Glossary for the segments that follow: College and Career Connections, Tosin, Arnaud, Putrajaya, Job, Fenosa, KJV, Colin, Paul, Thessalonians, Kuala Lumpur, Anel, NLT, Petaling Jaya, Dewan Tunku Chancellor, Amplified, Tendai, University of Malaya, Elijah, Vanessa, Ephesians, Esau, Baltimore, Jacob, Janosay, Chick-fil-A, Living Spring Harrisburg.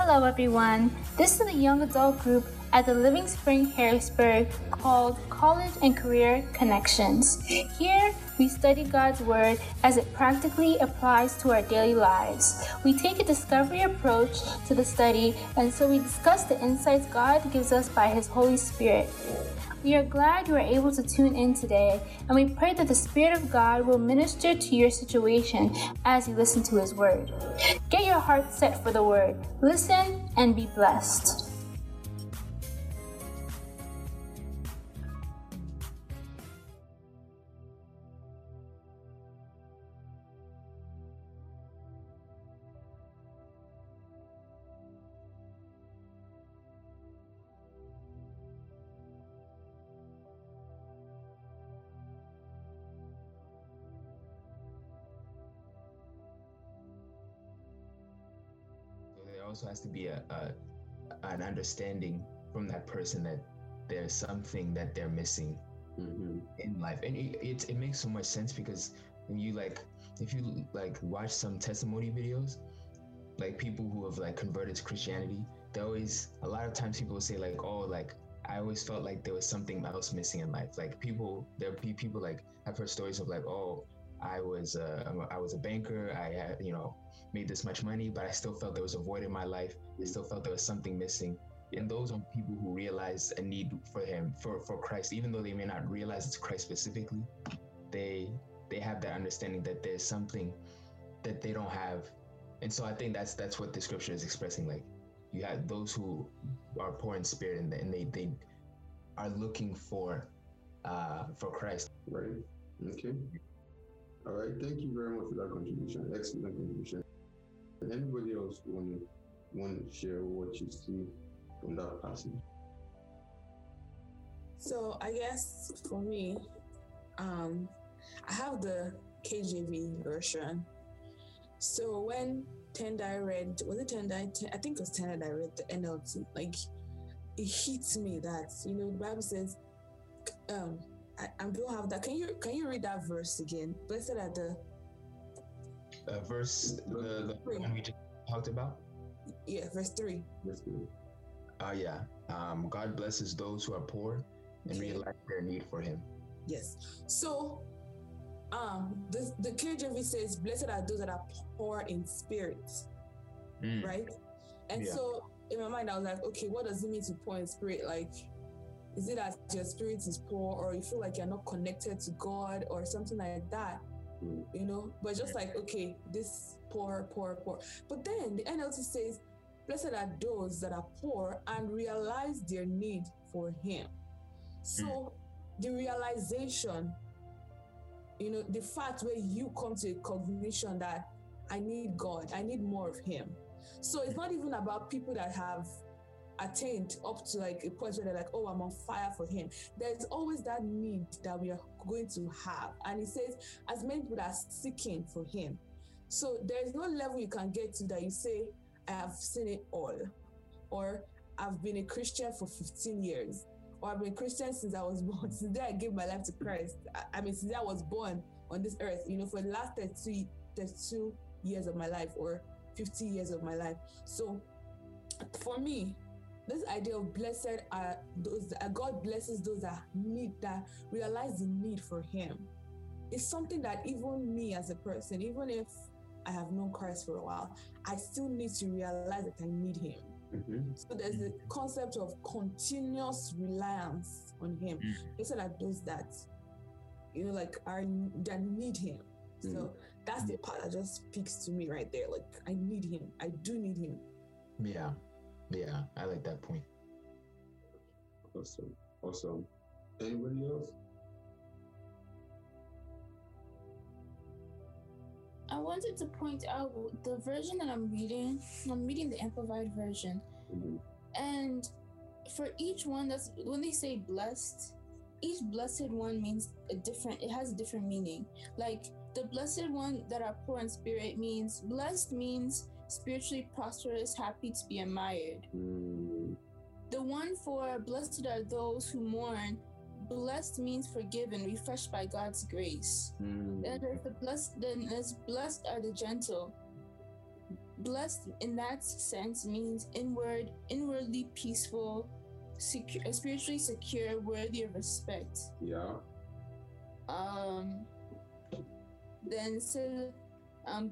Hello everyone, this is a young adult group at the Living Spring Harrisburg called College and Career Connections. Here, we study God's Word as it practically applies to our daily lives. We take a discovery approach to the study, and so we discuss the insights God gives us by His Holy Spirit. We are glad you are able to tune in today, and we pray that the Spirit of God will minister to your situation as you listen to His Word. Get your heart set for the Word. Listen and be blessed. Also has to be an understanding from that person that there's something that they're missing in life, and it makes so much sense, because when you if you watch some testimony videos, like people who have converted to Christianity, they always, a lot of times people say I always felt like there was something else missing in life. I've heard stories of I was a banker. I had, made this much money, but I still felt there was a void in my life. I still felt there was something missing. And those are people who realize a need for Him, for Christ, even though they may not realize it's Christ specifically. They have that understanding that there's something that they don't have. And so I think that's what the scripture is expressing. You have those who are poor in spirit, and they are looking for Christ. Right. Okay. All right, thank you very much for that contribution. Excellent contribution. Anybody else want to share what you see from that passage? So I guess for me, I have the KJV version. So when Tendai read, I think it was Tendai that read the NLT. It hits me that the Bible says, I don't have that. Can you read that verse again? Blessed are the verse, the one we just talked about. Yeah, verse 3. Yeah. God blesses those who are poor and realize their need for Him. Yes. So, the KJV says, "Blessed are those that are poor in spirit," right? And so, in my mind, I was like, "Okay, what does it mean to poor in spirit?" Is it that your spirit is poor, or you feel you're not connected to God, or something like that, But just okay, this poor. But then the NLT says, blessed are those that are poor and realize their need for Him. So the realization, the fact where you come to a cognition that I need God, I need more of Him. So it's not even about people that have attained up to a point where they're I'm on fire for Him. There's always that need that we are going to have, and it says as many people are seeking for Him. So there's no level you can get to that you say I have seen it all, or I've been a Christian for 15 years, or I've been a Christian since I was born, since I gave my life to Christ. Since I was born on this earth, for the last 32 years of my life, or 50 years of my life. So for me, this idea of blessed are those that God blesses, those that realize the need for Him. It's something that even me as a person, even if I have known Christ for a while, I still need to realize that I need Him. So there's the concept of continuous reliance on Him. Blessed are those that, that need Him. So that's the part that just speaks to me right there. I need Him. I do need Him. Yeah. Yeah, I like that point. Awesome. Anybody else? I wanted to point out the version that I'm reading. I'm reading the Amplified version. And for each one, that's when they say blessed, each blessed one means it has a different meaning. The blessed one that are poor in spirit means, blessed means spiritually prosperous, happy to be admired. The one for blessed are those who mourn, blessed means forgiven, refreshed by God's grace. Then there's blessed are the gentle, Blessed in that sense means inwardly peaceful, secure, spiritually secure, worthy of respect. Yeah. Then so,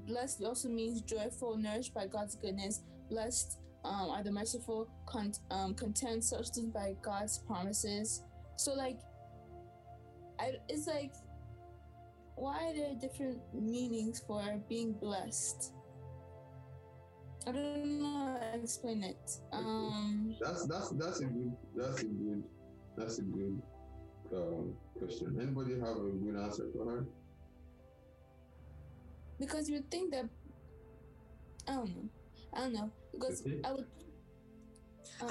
blessed also means joyful, nourished by God's goodness. Blessed are the merciful, content, sustained by God's promises. So like, it's like, why are there different meanings for being blessed? I don't know how to explain it. That's a good question. Anybody have a good answer for her? Because you think that I don't know. Because okay. I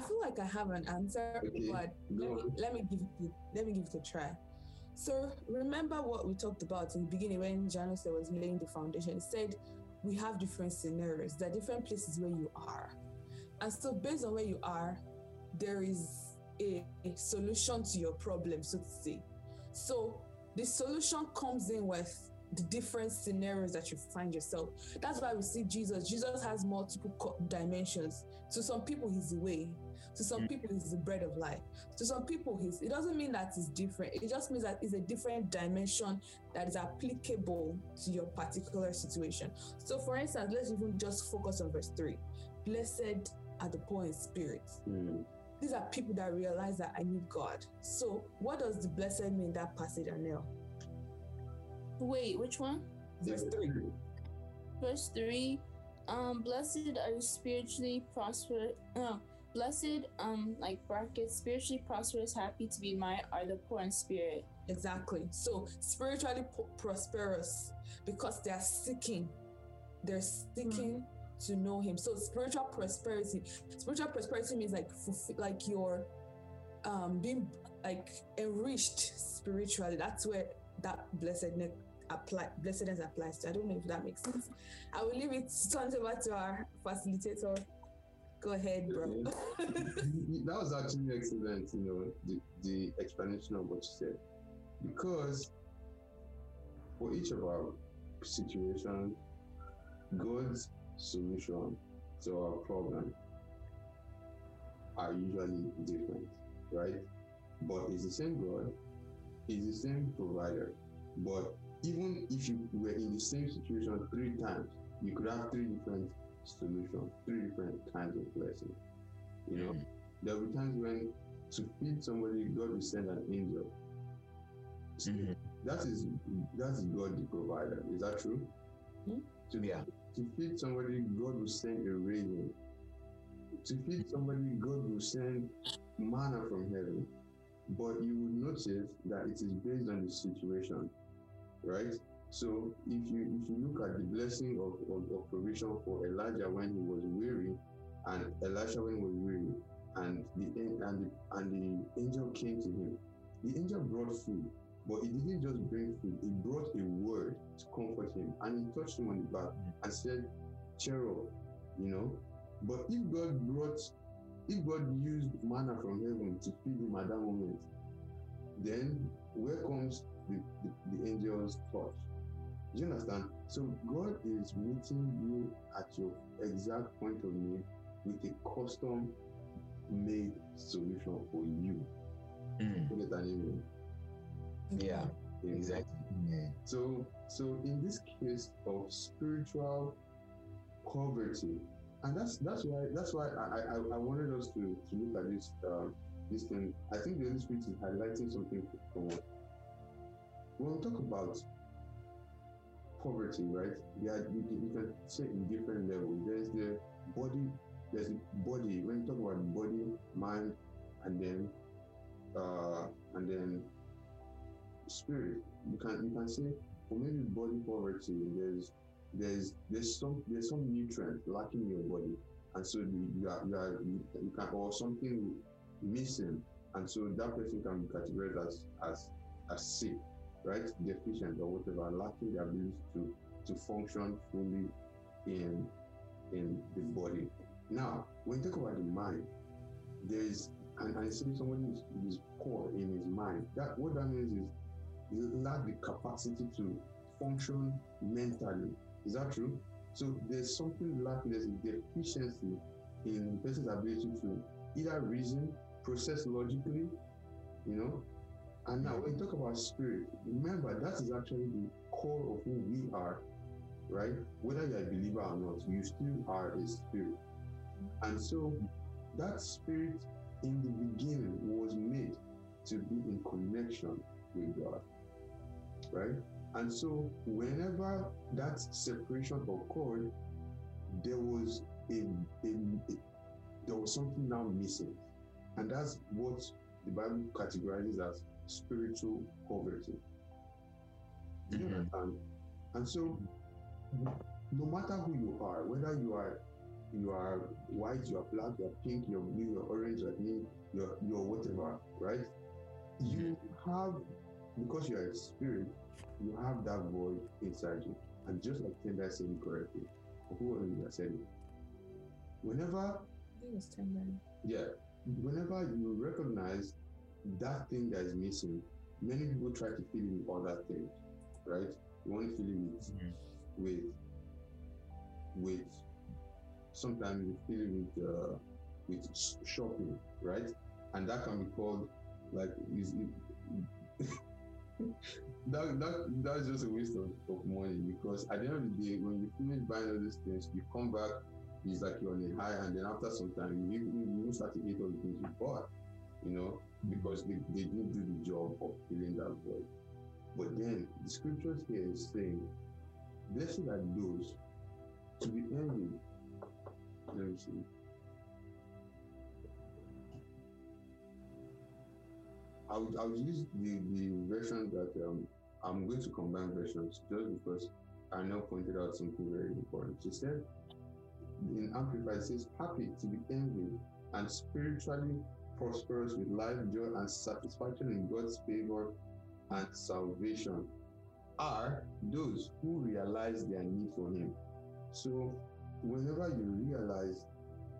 feel like I have an answer, okay. But let me give it a try. So remember what we talked about in the beginning when Janosay was laying the foundation. It said we have different scenarios. There are different places where you are. And so based on where you are, there is a solution to your problem, so to say. So the solution comes in with the different scenarios that you find yourself. That's why we see Jesus. Jesus has multiple dimensions. To some people, he's the way. To some people, he's the bread of life. To some people, it doesn't mean that it's different. It just means that it's a different dimension that is applicable to your particular situation. So for instance, let's even just focus on verse 3. Blessed are the poor in spirit. These are people that realize that I need God. So what does the blessed mean in that passage, Anel? Wait, which one? Verse 3. Blessed are spiritually prosperous. No, blessed, like brackets, spiritually prosperous, happy to be mine are the poor in spirit. Exactly. So spiritually prosperous because they are seeking. They're seeking to know Him. So spiritual prosperity. Spiritual prosperity means like you're being like enriched spiritually. That's where that blessedness applies to. I don't know if that makes sense. I will leave it to our facilitator. Go ahead, bro. That was actually excellent, you know, the explanation of what you said. Because for each of our situations, God's solution to our problem are usually different, right? But it's the same God. Is the same provider, but even if you were in the same situation 3 times, you could have 3 different solutions, 3 different kinds of blessings. You know, there will be times when to feed somebody, God will send an angel. So that is God the provider. Is that true? To feed somebody, God will send a raven. To feed somebody, God will send manna from heaven. But you would notice that it is based on the situation, right? So if you look at the blessing of provision for Elijah when he was weary, and Elisha when he was weary, and the angel came to him. The angel brought food, but it didn't just bring food. It brought a word to comfort him, and he touched him on the back and said, "Cheer up," you know. But if God used manna from heaven to feed him at that moment, then where comes the angel's touch? Do you understand? So God is meeting you at your exact point of need with a custom-made solution for you. Yeah, exactly. So in this case of spiritual poverty, and that's why I wanted us to look at this thing. I think the Holy Spirit is highlighting something for us. When we talk about poverty, right? We can say in different levels. There's the body. When you talk about body, mind, and then spirit, you can say for maybe body poverty. There's some nutrient lacking in your body, and so you can, or something missing, and so that person can be categorized as sick, right? Deficient or whatever, lacking the ability to function fully in the body. Now, when you talk about the mind, I see someone is poor in his mind. That what that means is he lacks the capacity to function mentally. Is that true? So there's something lacking, there's a deficiency in the person's ability to either reason, process logically, And now when you talk about spirit, remember that is actually the core of who we are, right? Whether you're a believer or not, you still are a spirit. And so that spirit in the beginning was made to be in connection with God, right? And so whenever that separation occurred, there was something now missing. And that's what the Bible categorizes as spiritual poverty. Do you understand? And so no matter who you are, whether you are white, you are black, you are pink, you are blue, you are orange like me, you are whatever, right? You have, because you are a spirit, you have that void inside you. And just like Tendai said it correctly, or whoever said it, whenever, I think it's Tendai. Yeah. Whenever you recognize that thing that is missing, many people try to fill in other things, right? You want to fill in with sometimes you fill in with shopping, right? And that can be called like that's just a waste of money, because at the end of the day, when you finish buying all these things, you come back. It's like you're on a high, and then after some time, you start to hate all the things you bought, because they didn't do the job of filling that void. But then the scriptures here is saying, blessed are those to be envied. Let me see. I would use the version that I'm going to combine versions just because Arnaud pointed out something very important. She said, in Amplified, it says, happy to be envied and spiritually prosperous with life, joy, and satisfaction in God's favor and salvation are those who realize their need for Him. So whenever you realize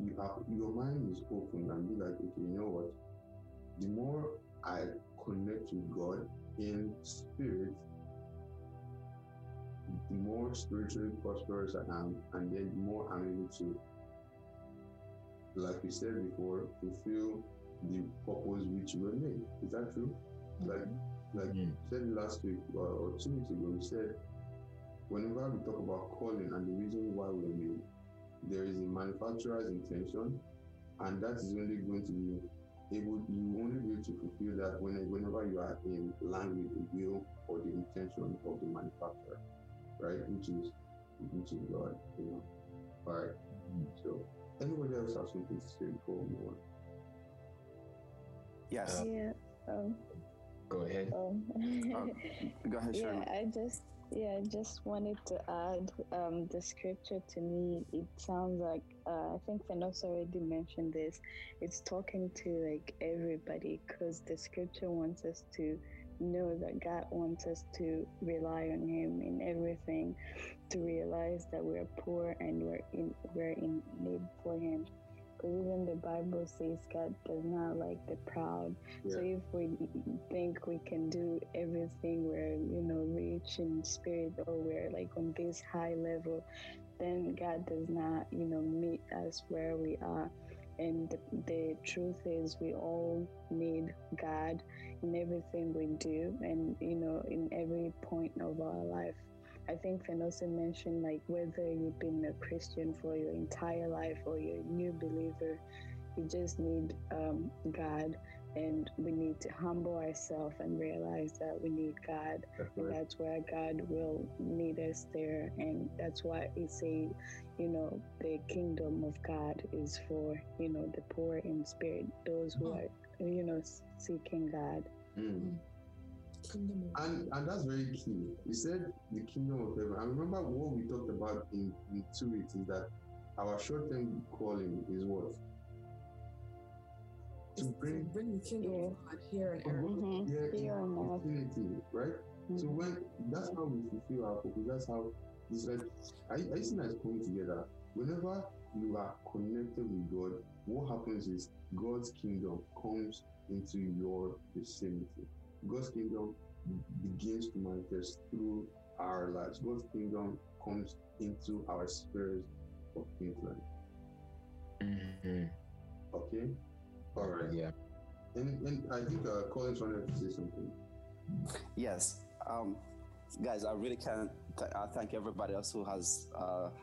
your mind is open and be like, okay, you know what? The more I connect with God in spirit, the more spiritually prosperous I am, and then the more I'm able to, like we said before, fulfill the purpose which you were made. Is that true? Like you said last week or 2 weeks ago, we said, whenever we talk about calling and the reason why we were made, there is a manufacturer's intention, and that is only going to be able, you only be able to fulfill that whenever you are in line with the will or the intention of the manufacturer, right? Which is God, All right. So, anybody else have something to say before we move on? Yes. Go ahead. Go ahead, Sharon. Yeah, I just wanted to add the scripture. To me, it sounds like I think Fenosa already mentioned this. It's talking to like everybody, because the scripture wants us to know that God wants us to rely on Him in everything, to realize that we're poor and we're in need for Him. Because even the Bible says God does not like the proud. Yeah. So if we think we can do everything, we're rich in spirit, or we're like on this high level, then God does not meet us where we are. And the truth is, we all need God in everything we do, and in every point of our life. I think Fenosa mentioned, like, whether you've been a Christian for your entire life or you're a new believer, you just need God, and we need to humble ourselves and realize that we need God. That's right. That's where God will meet us there, and that's why we say, the kingdom of God is for the poor in spirit, those who are seeking God. And that's very key. You said the kingdom of heaven. I remember what we talked about in 2 weeks is that our short-term calling is what? To bring the kingdom of God here and earth, right? So when that's how we fulfill our purpose. That's how it's like. I see that coming together. Whenever you are connected with God, what happens is God's kingdom comes into your vicinity. God's kingdom begins to manifest through our lives. God's kingdom comes into our spheres of influence. Mm-hmm. Okay? All right. Yeah. And I think Colin's wanted to say something. Yes. Guys, I really can't thank everybody else who has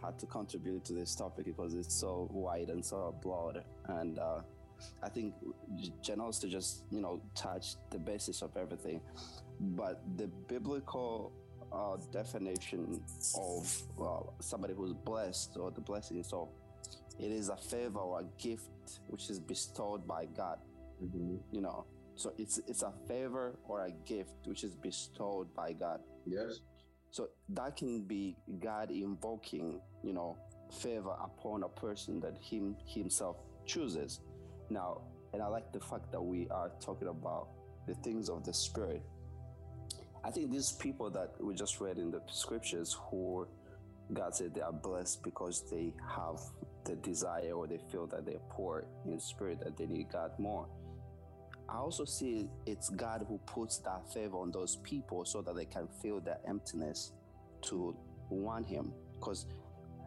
had to contribute to this topic because it's so wide and so broad. And I think Janosay just, you know, touched the basis of everything. But the biblical definition of somebody who's blessed, or the blessing, so it is a favor or a gift which is bestowed by God. Mm-hmm. You know, so it's a favor or a gift which is bestowed by God. Yes. So that can be God invoking, you know, favor upon a person that himself chooses. Now, and I like the fact that we are talking about the things of the Spirit. I think these people that we just read in the scriptures, who God said they are blessed because they have the desire, or they feel that they're poor in spirit, that they need God more. I also see it's God who puts that favor on those people so that they can feel that emptiness to want Him, because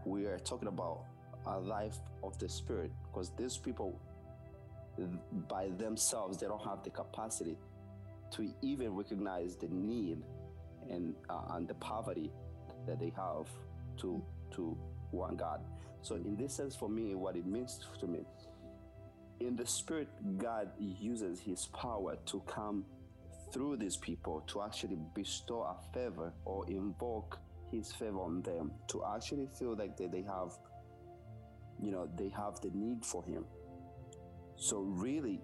we are talking about a life of the Spirit, because these people by themselves, they don't have the capacity to even recognize the need and the poverty that they have to want God. So in this sense, for me, what it means to me, in the Spirit, God uses His power to come through these people to actually bestow a favor or invoke His favor on them, to actually feel like they have, you know, they have the need for Him. So really,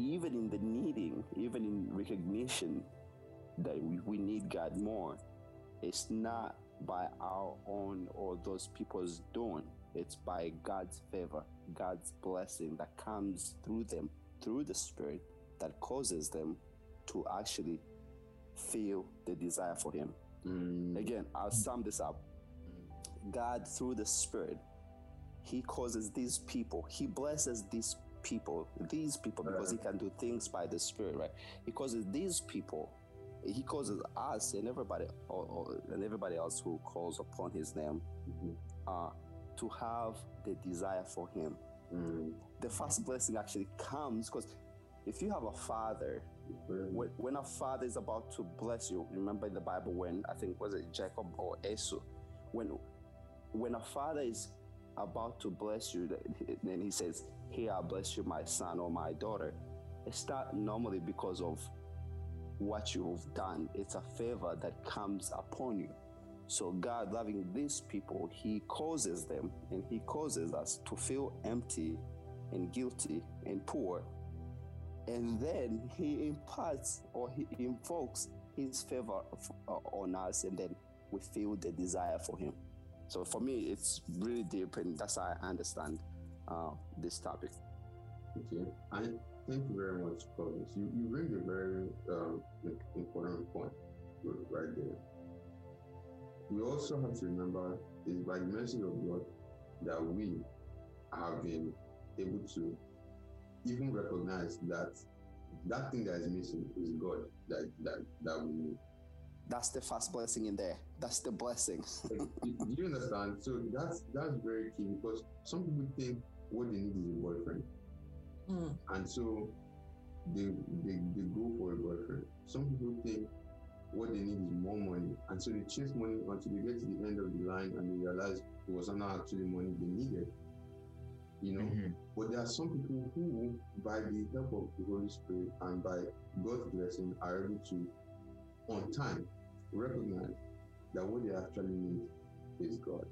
even in the needing, even in recognition that we need God more, it's not by our own or those people's doing. It's by God's favor, God's blessing that comes through them, through the Spirit, that causes them to actually feel the desire for Him. Mm. Again, I'll sum this up. God, through the Spirit, He causes these people, He blesses these people, because He can do things by the Spirit, right? He causes these people, He causes us and everybody, and everybody else who calls upon His name, mm-hmm. To have the desire for Him. Mm-hmm. The first blessing actually comes because if you have a father, mm-hmm. when a father is about to bless you, remember in the Bible when I think was it Jacob or Esau, when a father is about to bless you, then he says, "Here, I bless you, my son or my daughter." It's not normally because of what you've done. It's a favor that comes upon you. So God, loving these people, He causes them and He causes us to feel empty and guilty and poor. And then He imparts or He invokes His favor on us, and then we feel the desire for Him. So for me, it's really deep, and that's how I understand this topic. Okay, thank you very much, Colin. You bring a very important point right there. We also have to remember it's by the mercy of God that we have been able to even recognize that thing that is missing is God that we need. That's the first blessing in there. That's the blessing. Do you understand? So that's very key, because some people think what they need is a boyfriend. Mm. And so they go for a boyfriend. Some people think what they need is more money. And so they chase money until they get to the end of the line and they realize it was not actually money they needed. You know, mm-hmm. But there are some people who, by the help of the Holy Spirit and by God's blessing, are able to, on time, recognize that what they actually need is God.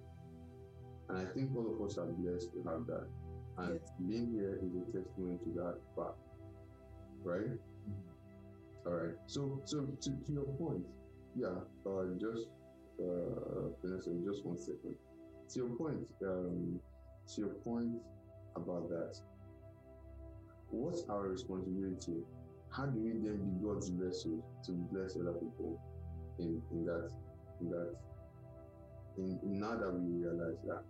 And I think all of us are blessed to have that. And yes, being here is a testimony to that fact, right? Mm-hmm. All right. So to your point, yeah, Vanessa, just 1 second. To your point about that, what's our responsibility? How do we then be God's vessels to bless other people in now that we realize that?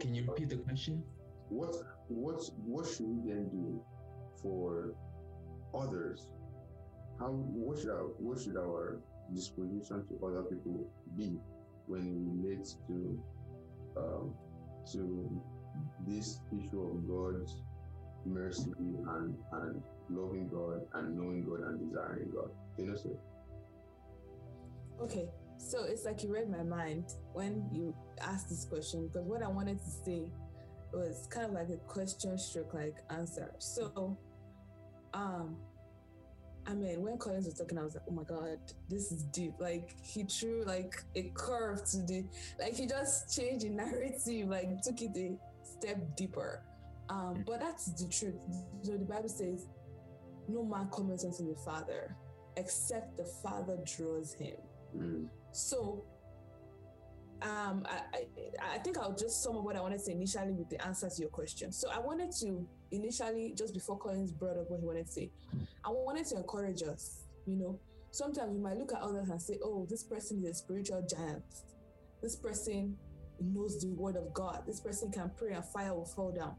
Can you repeat the question? What should we then do for others? How what should our disposition to other people be when it relates to this issue of God's mercy and loving God and knowing God and desiring God? You know, so. Okay, so it's like you read my mind when you asked this question, because what I wanted to say was kind of like a question stroke like answer. So, I mean, when Colin was talking, I was like, oh my God, this is deep. Like he threw like a curve to the, like he just changed the narrative, like took it a step deeper. But that's the truth. So the Bible says, no man comes unto the Father, except the Father draws him. Mm. So I think I'll just sum up what I wanted to say initially with the answer to your question. So I wanted to initially, just before Collins brought up what he wanted to say, I wanted to encourage us, you know. Sometimes we might look at others and say, oh, this person is a spiritual giant. This person knows the word of God. This person can pray and fire will fall down.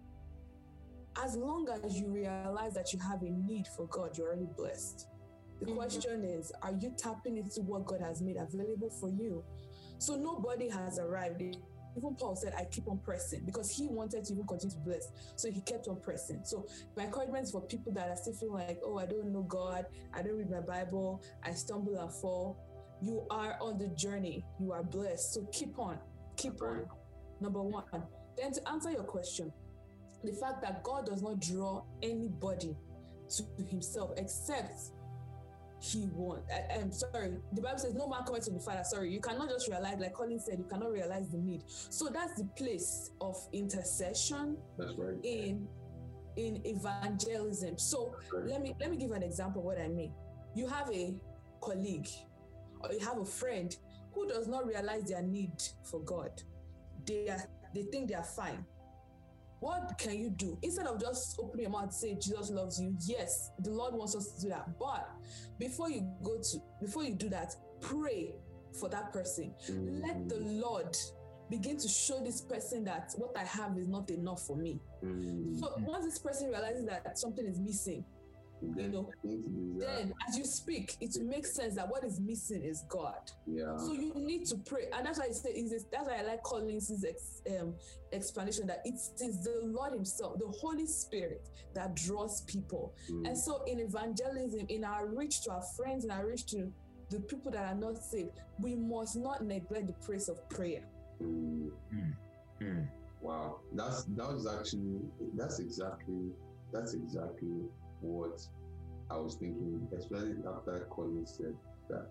As long as you realize that you have a need for God, you're already blessed. The question is, are you tapping into what God has made available for you? So nobody has arrived. Even Paul said, I keep on pressing, because he wanted to even continue to bless. So he kept on pressing. So my encouragement is for people that are still feeling like, oh, I don't know God. I don't read my Bible. I stumble and fall. You are on the journey. You are blessed. So keep on. Keep on. Number one. Then to answer your question, the fact that God does not draw anybody to himself except he won't. The Bible says no man cometh to the Father. You cannot just realize, like Colin said, you cannot realize the need. So that's the place of intercession. That's right. In evangelism. So let me give an example of what I mean. You have a colleague or you have a friend who does not realize their need for God. They think they are fine. What can you do? Instead of just opening your mouth and say, Jesus loves you. Yes, the Lord wants us to do that. But before you do that, pray for that person. Mm-hmm. Let the Lord begin to show this person that what I have is not enough for me. Mm-hmm. So once this person realizes that something is missing, then as you speak, it makes sense that what is missing is God. Yeah. So you need to pray, and that's why I say that's why I like Collins' explanation that it is the Lord Himself, the Holy Spirit, that draws people. Mm. And so in evangelism, in our reach to our friends, in our reach to the people that are not saved, we must not neglect the place of prayer. Mm. Mm. Mm. Wow, that's exactly what I was thinking, especially after Colin said that,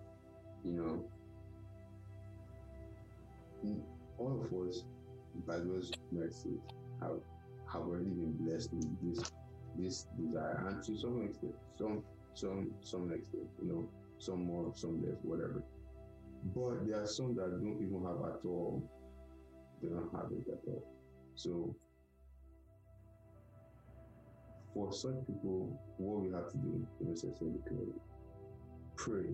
you know, all of us, by those mercies, have already been blessed with this desire, and to some extent, some extent, you know, some more, some less, whatever. But there are some that don't even have at all. They don't have it at all. So for such people, what we have to do is essentially pray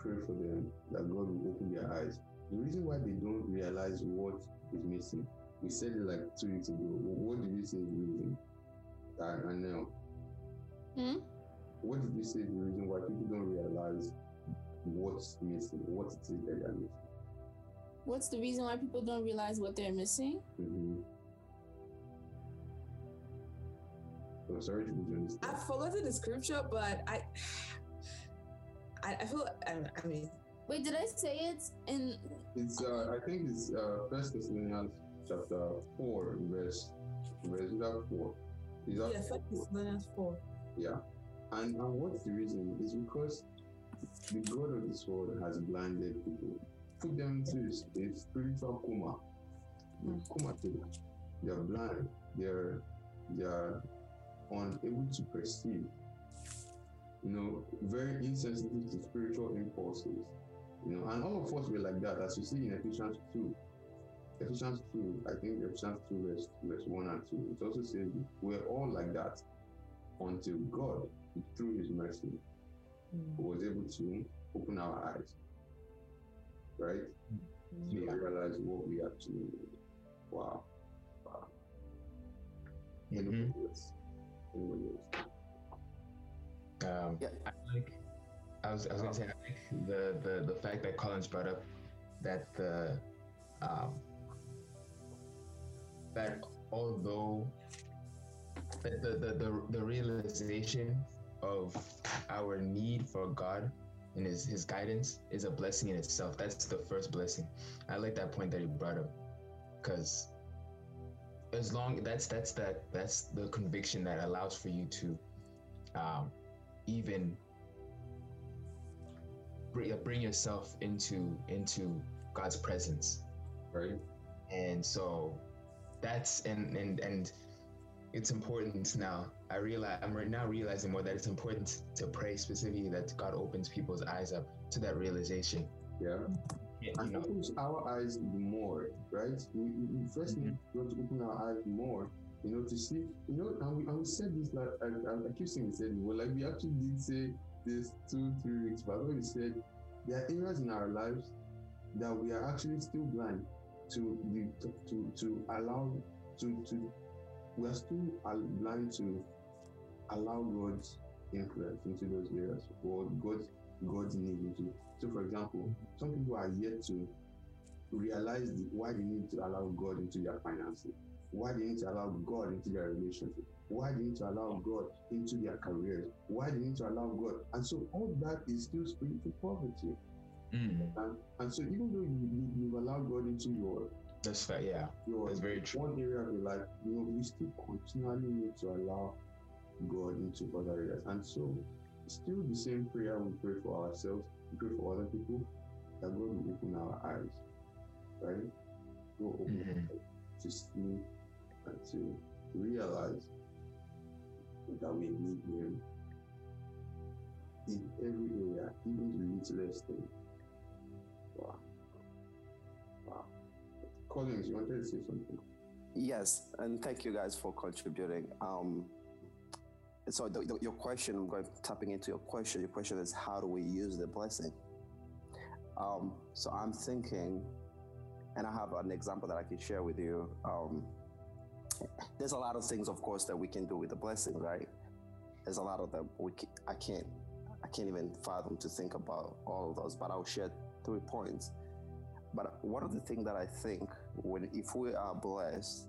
for them that God will open their eyes. The reason why they don't realize what is missing, we said it like 2 weeks ago. What did we say is the reason? Anel. What did we say is the reason why people don't realize what's missing? What it is that they are missing? What's the reason why people don't realize what they're missing? Mm-hmm. I'm sorry to be doing this. I've forgotten the scripture, but I feel, I mean. Wait, did I say it in? It's, I think it's 1 Thessalonians chapter 4, verse 4. Is that 1 Thessalonians 4. Yeah. And what's the reason? It's because the God of this world has blinded people, put them into a spiritual coma. They're blind. They're unable to perceive, you know, very insensitive to spiritual impulses, you know, and all of us were like that, as you see in Ephesians 2, verse 1 and 2, it also says we're all like that until God, through His mercy, was able to open our eyes, right? To realize what we actually need. Wow. Mm-hmm. Yeah. I like I was going to say, I think the fact that Colin's brought up that that although the realization of our need for God and his guidance is a blessing in itself. That's the first blessing. I like that point that he brought up, because as long that's the conviction that allows for you to even bring yourself into God's presence, right? And so that's and it's important now. I'm now realizing more that it's important to pray specifically that God opens people's eyes up to that realization. Yeah. And opens our eyes more, right? We first need God to open our eyes more, to see, and we said this, like, I keep saying this anymore, like we actually did say this 2-3 weeks back, we said there are areas in our lives that we are actually still blind we are still blind to allow God's influence into those areas, or God's need into. So, for example, some people are yet to realize why they need to allow God into their finances, why they need to allow God into their relationship, why they need to allow God into their careers, why they need to allow God. And so all that is still spiritual poverty. Mm. And so even though you've allowed God into your... That's fair, yeah. That's very true. One area of your life, we still continually need to allow God into other areas. And so still the same prayer we pray for ourselves, we pray for other people, that God will open our eyes, right? We'll open our eyes to see and to realize that we need Him in every area, even the littlest thing. Wow. Colin, you wanted to say something? Yes, and thank you guys for contributing. So your question, I'm going tapping into your question. Your question is, how do we use the blessing? So I'm thinking, and I have an example that I can share with you. There's a lot of things, of course, that we can do with the blessing, right? There's a lot of them. I can't even fathom to think about all of those, but I'll share 3 points. But one of the things that I think, if we are blessed,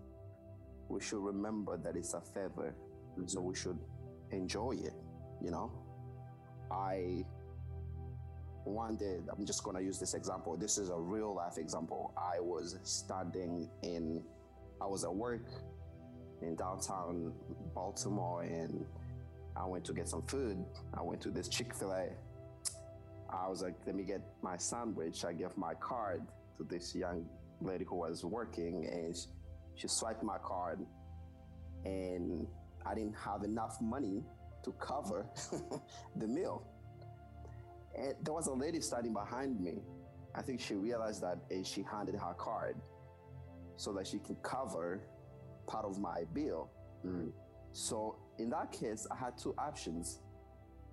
we should remember that it's a favor. So we should enjoy it, I'm just going to use this example. This is a real life example. I was at work in downtown Baltimore, and I went to get some food. I went to this Chick-fil-A. I was like, let me get my sandwich. I gave my card to this young lady who was working, and she swiped my card, and I didn't have enough money to cover the meal. And there was a lady standing behind me. I think she realized that, and she handed her card so that she can cover part of my bill. Mm. So in that case, I had 2 options.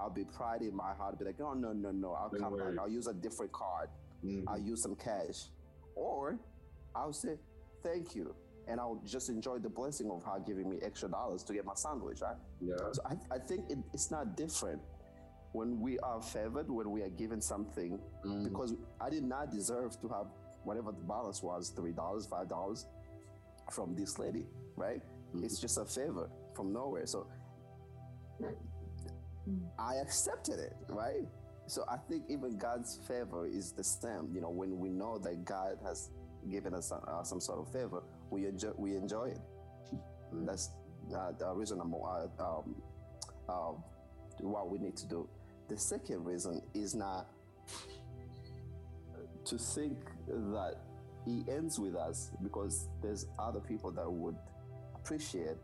I'll be proud in my heart, be like, oh, no, I'll come back. I'll use a different card. Mm-hmm. I'll use some cash. Or I'll say, thank you. And I'll just enjoy the blessing of her giving me extra dollars to get my sandwich, right? Yeah. So I think it's not different when we are favored, when we are given something, because I did not deserve to have whatever the balance was, $3, $5 from this lady, right? Mm-hmm. It's just a favor from nowhere. So I accepted it, right? So I think even God's favor is the same. When we know that God has given us some sort of favor, we enjoy it. Mm-hmm. That's the reason what we need to do. The second reason is not to think that He ends with us, because there's other people that would appreciate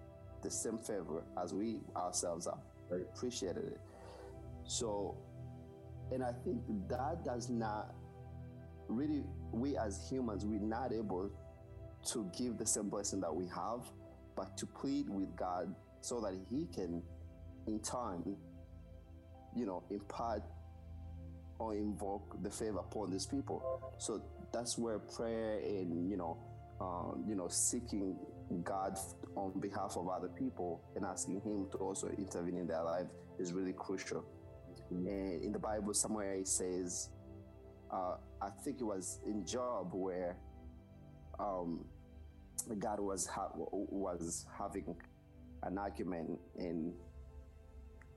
the same favor as we ourselves are. I appreciated it. So, and I think that does not really, we as humans, we're not able to give the same blessing that we have, but to plead with God so that He can, in turn, impart or invoke the favor upon these people. So that's where prayer and, seeking God on behalf of other people and asking Him to also intervene in their life is really crucial. And in the Bible somewhere it says, I think it was in Job, where God was having an argument, and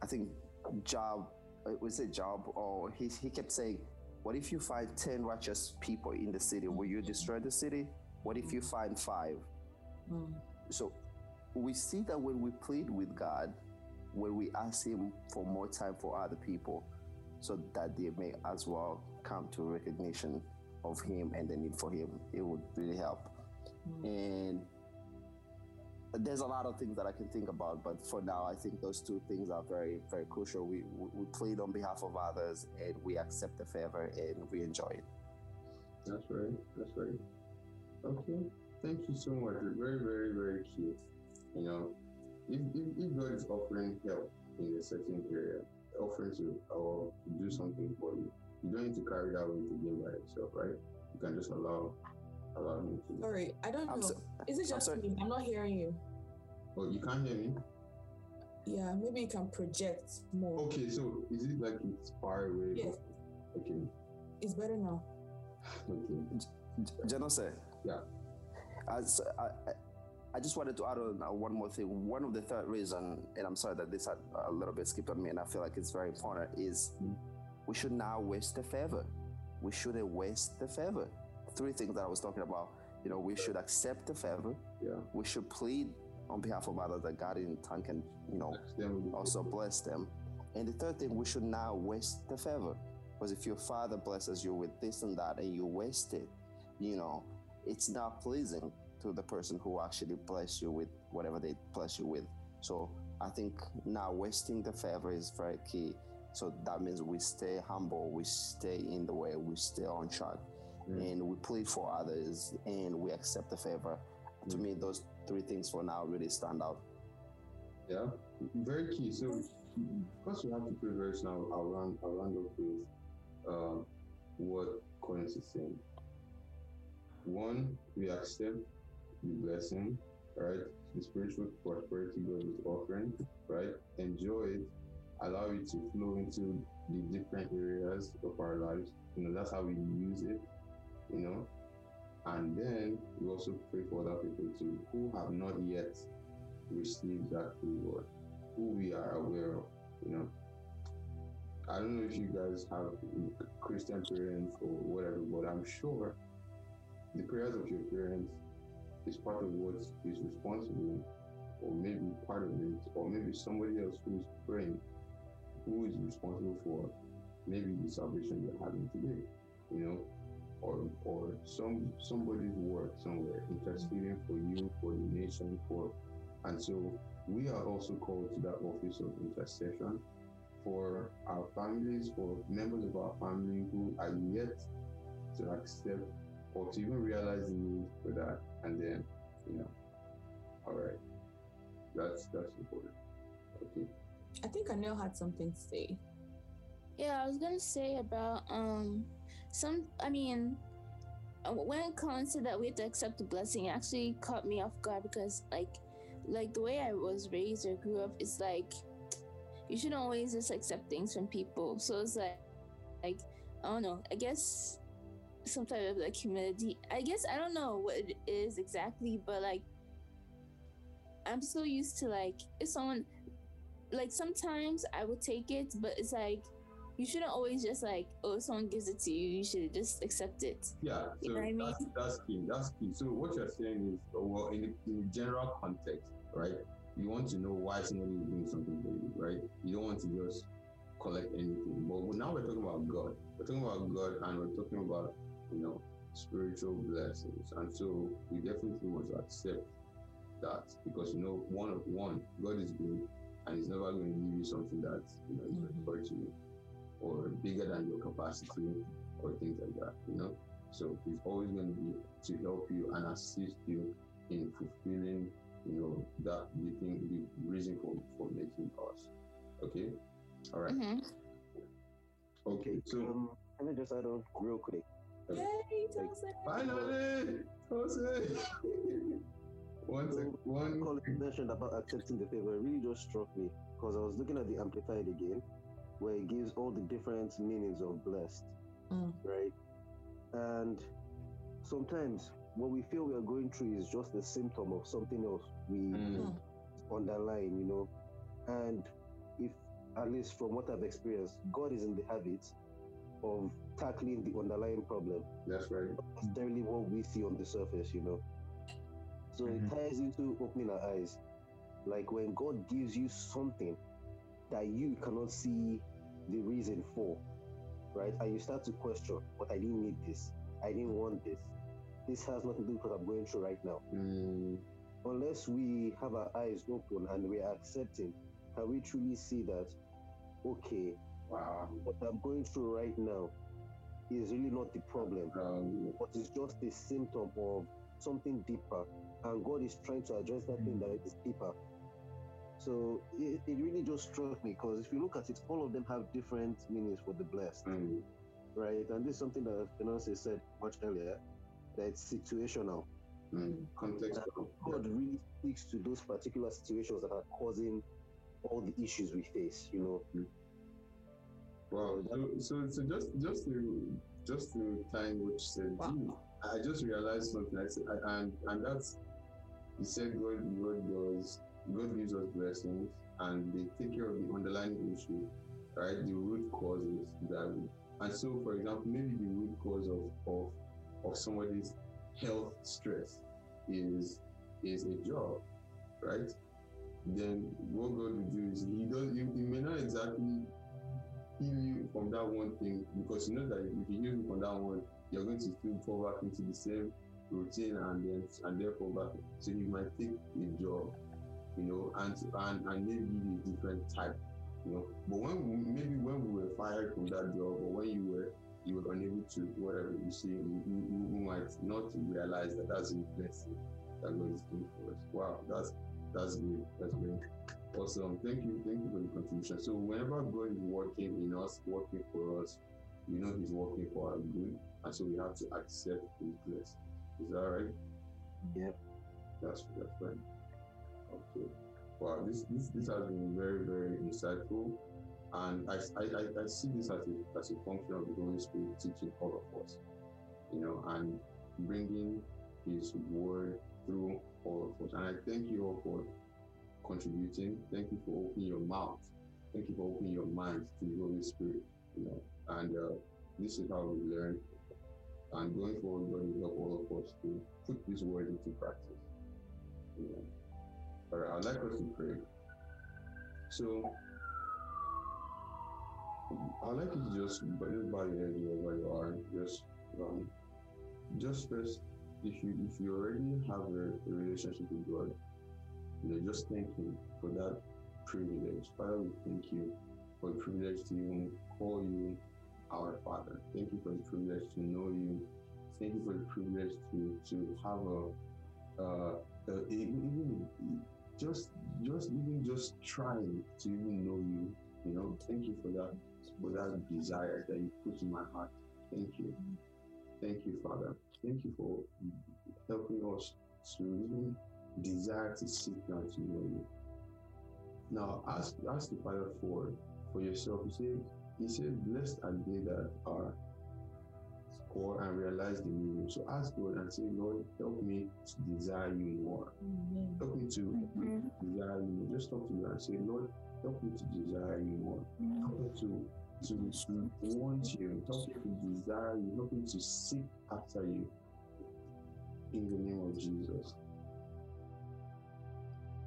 I think he kept saying, what if you find 10 righteous people in the city? Will you destroy the city? What if you find 5? Mm-hmm. So we see that when we plead with God, when we ask him for more time for other people, so that they may as well come to recognition of him and the need for him, it would really help. Mm-hmm. And there's a lot of things that I can think about, but for now, I think those two things are very, very crucial. We plead on behalf of others, and we accept the favor, and we enjoy it. That's right. That's right. Okay. Thank you so much. You're very, very, very cute. You know, if God is offering help in a certain area, offering to do something for you, you don't need to carry that weight again by yourself, right? You can just allow him to. Sorry, I don't know. Is it just me? I'm not hearing you. Oh, you can't hear me? Yeah, maybe you can project more. Okay, so is it like it's far away? Yes. Okay. It's better now. Okay. Janosay. Yeah. I just wanted to add on one more thing. One of the third reason, and I'm sorry that this had a little bit skipped on me, and I feel like it's very important, is we should not waste the favor. We shouldn't waste the favor. 3 things that I was talking about. You know, we should accept the favor. Yeah. We should plead on behalf of others that God in turn can, you know, also bless them. And the third thing, we should not waste the favor. Because if your father blesses you with this and that and you waste it, you know, it's not pleasing to the person who actually bless you with whatever they bless you with. So I think not wasting the favor is very key. So that means we stay humble, we stay in the way, we stay on track, and we plead for others, and we accept the favor. To me, those 3 things for now really stand out. Yeah, very key. So because we have to pray very now around with what Colin is saying. One, we accept the blessing, right? The spiritual prosperity God is offering, right? Enjoy it, allow it to flow into the different areas of our lives. You know, that's how we use it, you know? And then we also pray for other people too, who have not yet received that reward, who we are aware of, you know? I don't know if you guys have Christian parents or whatever, but I'm sure the prayers of your parents is part of what is responsible, or maybe part of it, or maybe somebody else who is praying, who is responsible for maybe the salvation you're having today, you know, or somebody's work somewhere, interceding for you, for the nation, and so we are also called to that office of intercession for our families, for members of our family who are yet to accept or to even realize the need for that, and then, you know, all right, that's important. Okay. I think Anel had something to say. Yeah, I was gonna say about when Colin said that we had to accept the blessing, it actually caught me off guard, because like the way I was raised or grew up, it's like you shouldn't always just accept things from people. So it's like I don't know. I guess. Some type of like humility. I guess I don't know what it is exactly, but like I'm so used to like if someone like sometimes I would take it, but it's like you shouldn't always just like, oh, if someone gives it to you, you should just accept it. Yeah, so that's key. That's key. So what you're saying is, well, in general context, right? You want to know why somebody is doing something for you, right? You don't want to just collect anything. But now we're talking about God. We're talking about God, and we're talking about, you know, spiritual blessings. And so we definitely want to accept that, because, you know, one, God is good, and he's never going to give you something that, you know, is referred to you or bigger than your capacity or things like that, you know? So he's always going to be to help you and assist you in fulfilling, you know, that the reason for making us. Okay? All right. Mm-hmm. Okay, so let me just add on real quick. Yay, Tosin! Finally! Tosin! One Colin mentioned about accepting the favor. It really just struck me, because I was looking at the Amplified again, where it gives all the different meanings of blessed, right? And sometimes what we feel we are going through is just a symptom of something else we underline, you know. And if, at least from what I've experienced, God is in the habit of tackling the underlying problem. That's right. Not necessarily what we see on the surface, you know. So it ties into opening our eyes. Like when God gives you something that you cannot see the reason for, right? And you start to question, but I didn't need this. I didn't want this. This has nothing to do with what I'm going through right now. Unless we have our eyes open and we are accepting, can we truly see that, okay, what I'm going through right now is really not the problem, but it's just a symptom of something deeper, and God is trying to address that thing that is deeper. So it really just struck me, because if you look at it, all of them have different meanings for the blessed, right? And this is something that Vanessa said much earlier, that it's situational. Contextual. God really speaks to those particular situations that are causing all the issues we face, you know. Wow. So just to time what you said, I just realized something. I said, and that's, you said God gives us blessings, and they take care of the underlying issue, right? The root causes that, and so for example, maybe the root cause of somebody's health stress is a job, right? Then what God will do is He may not exactly heal you from that one thing, because you know that if you heal you from that one, you're going to still fall back into the same routine and therefore back. So you might take a job, you know, and maybe a different type, you know. But when we were fired from that job, or when you were unable to whatever you see, you might not realize that that's a blessing that God is doing for us. Wow, that's great. That's great. Awesome. Thank you for the contribution. So whenever God is working in us, working for us, we know He's working for our good, and so we have to accept His grace. Is that right? Yeah. That's right. Okay. Wow. This has been very, very insightful, and I see this as a function of the Holy Spirit teaching all of us, you know, and bringing His word through all of us. And I thank you all for contributing. Thank you for opening your mouth. Thank you for opening your mind to the Holy Spirit, you know. And this is how we learn. And going forward, God will help all of us to put this word into practice. You know. All right, I'd like us to pray. So I'd like you to just bow your head wherever you are. Just first, if you already have a relationship with God, you know, just thank Him for that privilege. Father, we thank You for the privilege to even call You our Father. Thank You for the privilege to know You. Thank You for the privilege to have even trying to even know You. You know, thank You for that desire that You put in my heart. Thank You. Thank You, Father. Thank You for helping us to even desire to seek God to know You. Now, ask the Father for yourself. He said, blessed are they that are poor and realize the meaning. So ask God and say, Lord, help me to desire You more. Mm-hmm. Help me to desire You more. Just talk to God and say, Lord, help me to desire You more. Mm-hmm. Help me to want You, help me to desire You, help me to seek after You. In the name of Jesus.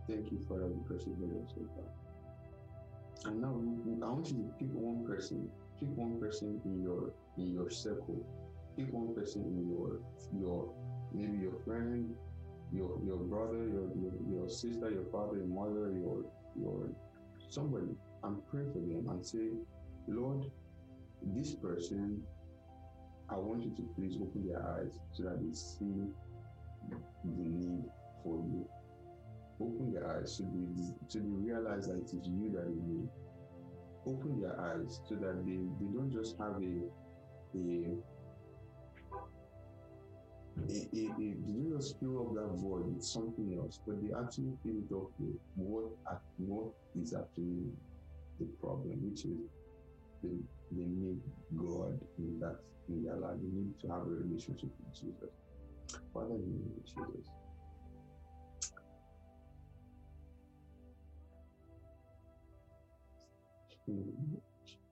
Thank You, Father, because You made us so far. And now I want you to pick one person. Pick one person in your circle. Pick one person in your maybe your friend, your brother, your sister, your father, your mother, your somebody, and pray for them and say, Lord, this person, I want You to please open their eyes so that they see the need for You. Open their eyes so they realize that it is You that they need. Open their eyes so that they don't just have they don't just fill up that void with something else, but they actually fill it up with what is actually the problem, which is they need God in that, in their life. They need to have a relationship with Jesus. Father, in the name of Jesus,